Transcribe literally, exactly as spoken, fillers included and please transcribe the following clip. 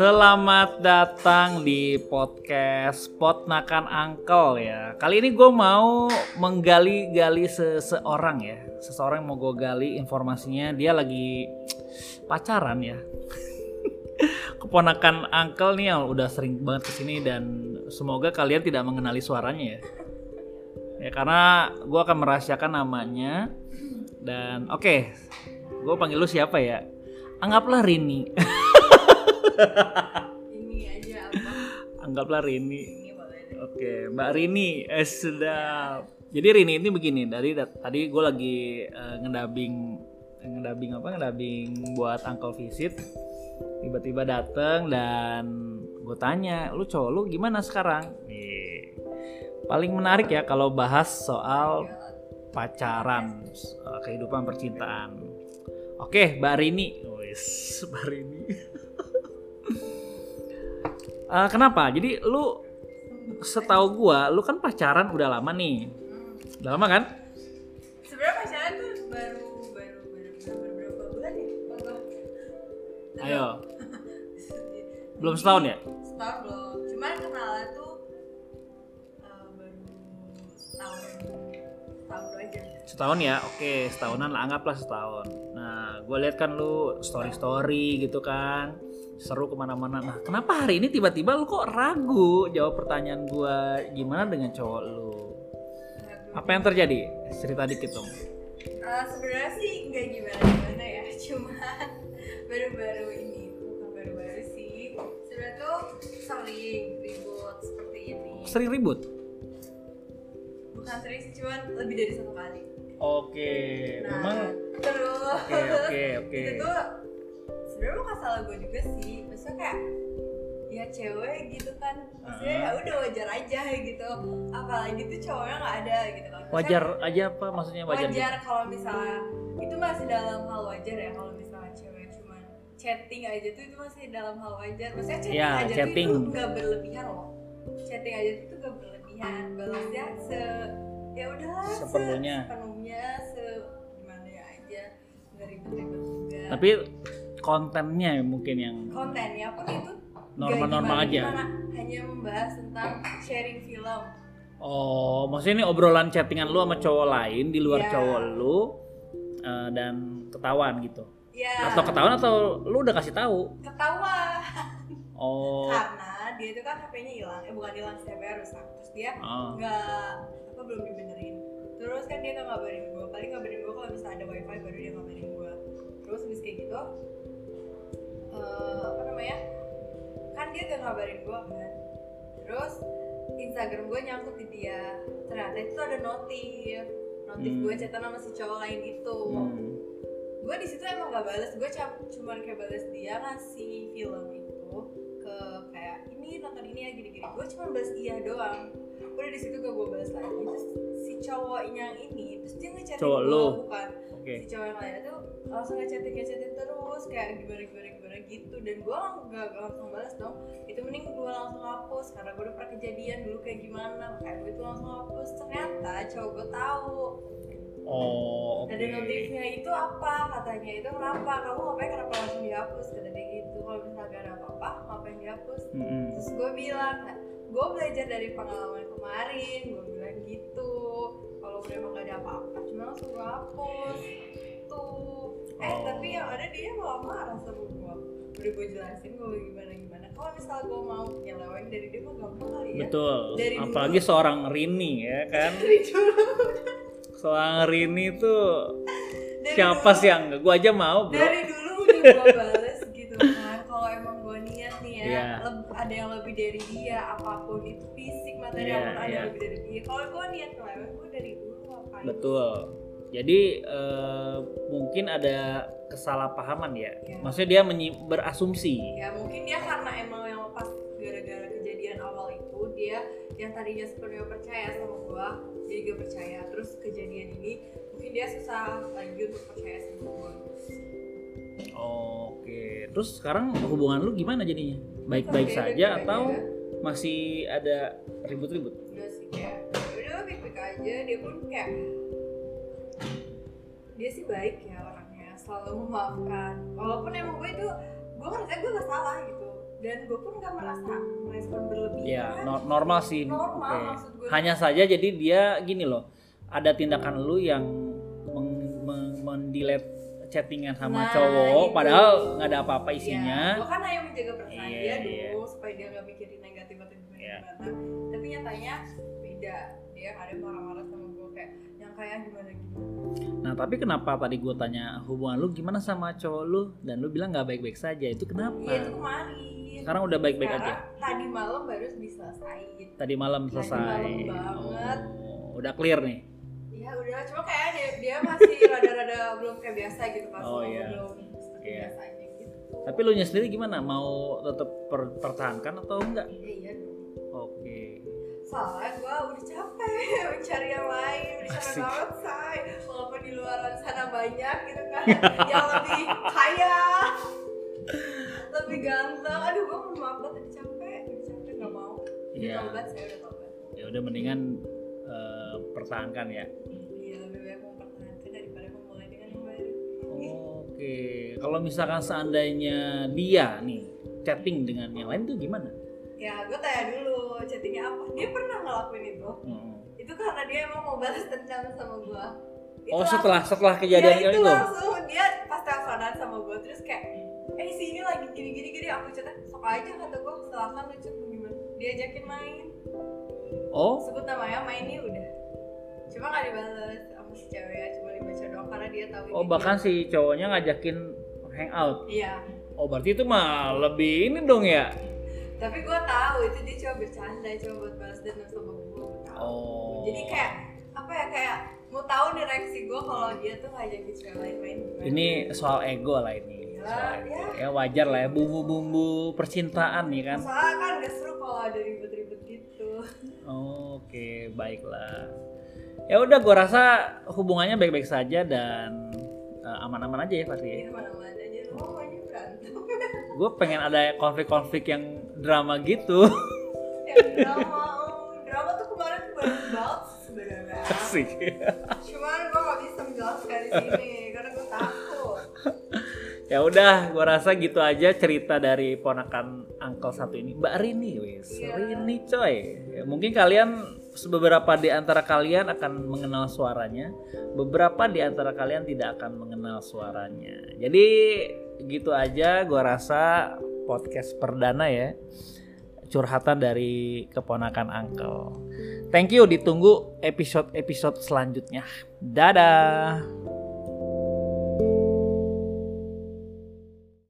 Selamat datang di podcast Potnakan Uncle ya. Kali ini gue mau menggali-gali seseorang ya. Seseorang mau gue gali informasinya, dia lagi pacaran ya. Keponakan Uncle nih yang udah sering banget kesini dan semoga kalian tidak mengenali suaranya ya. Ya karena gue akan merahasiakan namanya dan oke, okay, gue panggil lu siapa ya? Anggaplah Rini. Ini aja apa? Anggaplah Rini. Oke, Mbak Rini, eh, sedap. Jadi Rini ini begini, dari tadi gue lagi uh, ngedabing, ngedabing apa? Ngedabing buat Uncle Visit. Tiba-tiba dateng dan gue tanya, lu cowok lu gimana sekarang? Nih, paling menarik ya kalau bahas soal pacaran, soal kehidupan percintaan. Oke, Mbak Rini, wis, Mbak Rini. Uh, kenapa? Jadi lu setahu gua, lu kan pacaran udah lama nih. Hmm. Udah lama kan? Sebenarnya pacaran tuh baru baru baru, baru berapa bulan ya? Belum. Ayo. Belum setahun ya? Setahun belum. Cuman kenalan tuh uh, baru setahun. Setahun aja. Setahun ya? Oke, setahunan lah, anggaplah setahun. Nah, gua lihat kan lu story-story gitu kan. Seru kemana-mana. Nah, kenapa hari ini tiba-tiba lu kok ragu jawab pertanyaan gue gimana dengan cowok lu? Apa yang terjadi? Cerita dikit dong. Uh, Sebenarnya sih nggak gimana-gimana ya, cuman baru-baru ini, bukan baru-baru sih. Sebenarnya tuh sering ribut seperti ini. Sering ribut? Bukan sering sih, cuman lebih dari satu kali. Oke, okay. Nah, memang. Terus. Oke, okay, oke, okay, oke. Okay. Itu tuh. Sebenernya bukan salah gue juga sih, maksudnya kayak ya cewek gitu kan, maksudnya ya udah wajar aja gitu, apalagi tuh cowoknya nggak ada gitu kan. Maksudnya, wajar aja apa maksudnya wajar? Wajar gitu? Kalau misalnya itu masih dalam hal wajar ya, kalau misalnya cewek cuma chatting aja tuh itu masih dalam hal wajar, maksudnya chatting ya, aja chatting. Tuh itu nggak berlebihan loh, chatting aja tuh nggak berlebihan, balasnya se ya udahlah sepenuhnya, sepenuhnya se gimana ya aja, nggak ribet-ribet juga. Tapi kontennya mungkin yang kontennya pun itu normal-normal aja. Gimana, hanya membahas tentang sharing film. Oh, maksudnya ini obrolan chattingan lu sama cowok lain di luar yeah. cowok lu uh, dan ketahuan gitu. Yeah. Atau ketahuan atau lu udah kasih tahu? Ketahuan. Oh. Karena dia itu kan H P-nya hilang, eh bukan hilang, H P-nya rusak. Terus dia enggak oh. apa belum dibenerin. Terus kan dia enggak ngabarin gua, paling ngabarin gua kalau misalnya ada wifi baru dia ngabarin gua. Terus habis kayak gitu Uh, apa namanya kan dia gak ngabarin gue kan, terus Instagram gue nyangkut di dia, ternyata itu ada notif notif hmm. gue chatan sama si cowok lain itu. hmm. Gue di situ emang gak balas, gue cuma kayak balas dia ngasih film itu ke kayak ini nonton ini ya gini-gini, gue cuma balas dia doang. Udah di situ gak gue balas lagi, terus si cowok yang ini terus dia ngechat gue, bukan okay. si cowok yang lain itu langsung ngechatin-ngechatin terus kayak gimana-gimana gitu, dan gue nggak langsung balas dong, itu mending gue langsung hapus karena gue udah pernah kejadian dulu kayak gimana, kayak gue itu langsung hapus. Ternyata cowok gue tahu. Oh, okay. Ada notifnya itu apa katanya, itu kenapa kamu ngapain kenapa langsung dihapus katanya gitu, kalau misalnya gak ada apa-apa ngapain dihapus. mm-hmm. Terus gue bilang gue belajar dari pengalaman kemarin, gue bilang gitu, kalau memang gak ada apa-apa cuma langsung gue hapus tuh. Eh oh. tapi yang ada dia malah marah sama gue. Udah gue jelasin gue gimana-gimana. Kalau misalnya gue mau nyeleweng dari dia mah gampang kali ya. Betul, dari apalagi dulu. Seorang Rini ya kan. Seorang Rini tuh dari siapa dulu, sih yang gue aja mau bro. Dari dulu udah gue bales gitu kan. Kalau emang gue niat nih ya yeah. le- ada yang lebih dari dia, apapun itu fisik, material yeah, pun ada yeah. lebih dari dia. Kalau gue niat nyeleweng gue dari dulu ngapain. Betul itu. Jadi eh, mungkin ada kesalahpahaman ya? ya. Maksudnya dia menyi- berasumsi. Ya mungkin dia karena emang yang pas gara-gara kejadian awal itu dia yang tadinya sepenuhnya percaya sama gua jadi gak percaya. Terus kejadian ini mungkin dia susah lagi untuk percaya sama gua. Oke. Terus sekarang hubungan lu gimana jadinya? Baik-baik saja baik atau aja. Masih ada ribut-ribut? Enggak sih kayak udah baik-baik aja, dia pun kayak dia sih baik ya orangnya, selalu memaafkan. Walaupun emang gue itu, gue ngerasa gue gak salah gitu. dan gue pun nggak merasa merespon berlebihan. Ya, no- normal sih. Normal, okay. Maksud gue. Hanya saja jadi dia gini loh, ada tindakan lu yang meng- meng- mendelete chattingan sama nah, cowok, gitu. Padahal nggak ada apa-apa isinya. Ya, gue kan ayo menjaga perasaan yeah, dia yeah. dulu supaya dia nggak mikirin negatif atau gimana. Yeah. Tapi nyatanya beda, dia ada marah-marah sama gue kayak yang kayak gimana gitu. Nah tapi kenapa tadi gue tanya hubungan lu gimana sama cowok lu dan lu bilang nggak baik-baik saja, itu kenapa? Iya itu kemarin. Sekarang udah baik-baik sekarang, aja. Tadi malam baru diselesai. Tadi malam selesai. Tadi malam banget. Oh, udah clear nih. Ya udah, cuma kayak dia, dia masih rada-rada belum kayak biasa gitu pas oh, iya. belum seperti yeah. biasa aja gitu. Tapi lu nya sendiri gimana? Mau tetap per- pertahankan atau enggak? Iya iya dong. Oke. Okay. Soalnya gue udah capek mencari yang lain, udah capek banget say. Walaupun di luar sana banyak gitu kan, yang lebih kaya, lebih ganteng. Aduh gue mau mampet, udah capek, udah capek nggak mau. Udah tobat, saya udah tobat. Ya udah mendingan uh, pertahankan ya. Oke, kalau misalkan seandainya dia nih chatting dengan yang lain tuh gimana? Ya, gue tanya dulu chattingnya apa. Dia pernah ngelakuin itu. Hmm. Itu karena dia emang mau balas dendam sama gue. Itu oh, setelah langsung, setelah kejadian ya, itu, itu langsung dia pas teleponan sama gue terus kayak, eh si ini lagi gini-gini gini aku chat, sok aja kata gue silahkan lu chat gimana. Diajakin main. Oh. Sebut namanya main nih udah. Cuma nggak dibalas. Si cewek cuma dibaca doang karena dia tahu. Oh bahkan dia. Si cowoknya ngajakin hangout. Iya. Oh berarti itu mah lebih ini dong ya. Tapi gue tahu itu dia cuma bercanda, cuma buat balas dendam sama gue. Oh. Jadi kayak apa ya kayak mau tahu nih reaksi gue kalau dia tuh ngajakin cewek lain main. Ini soal ego lah ini. Soal ya, ego. Ya. Ya wajar lah ya bumbu-bumbu percintaan nih kan. Soalnya kan gak seru kalau ada ribet-ribet gitu. Oh, oke okay. Baiklah. Ya udah, gue rasa hubungannya baik-baik saja dan uh, aman-aman aja ya pasti ya. Iya aman-aman aja, oh aja berantem. Gue pengen ada konflik-konflik yang drama gitu. Yang drama, um, drama tuh kemarin banyak banget sebenarnya. Asik. Cuman gue gak bisa menjelaskan di sini karena gue takut. Ya udah, gue rasa gitu aja cerita dari ponakan Uncle satu ini, Mbak Rini, wes. Yeah. Rini coy. Ya, mungkin kalian beberapa di antara kalian akan mengenal suaranya, beberapa di antara kalian tidak akan mengenal suaranya. Jadi gitu aja gue rasa podcast perdana ya, curhatan dari keponakan Uncle. Thank you, ditunggu episode-episode selanjutnya. Dadah.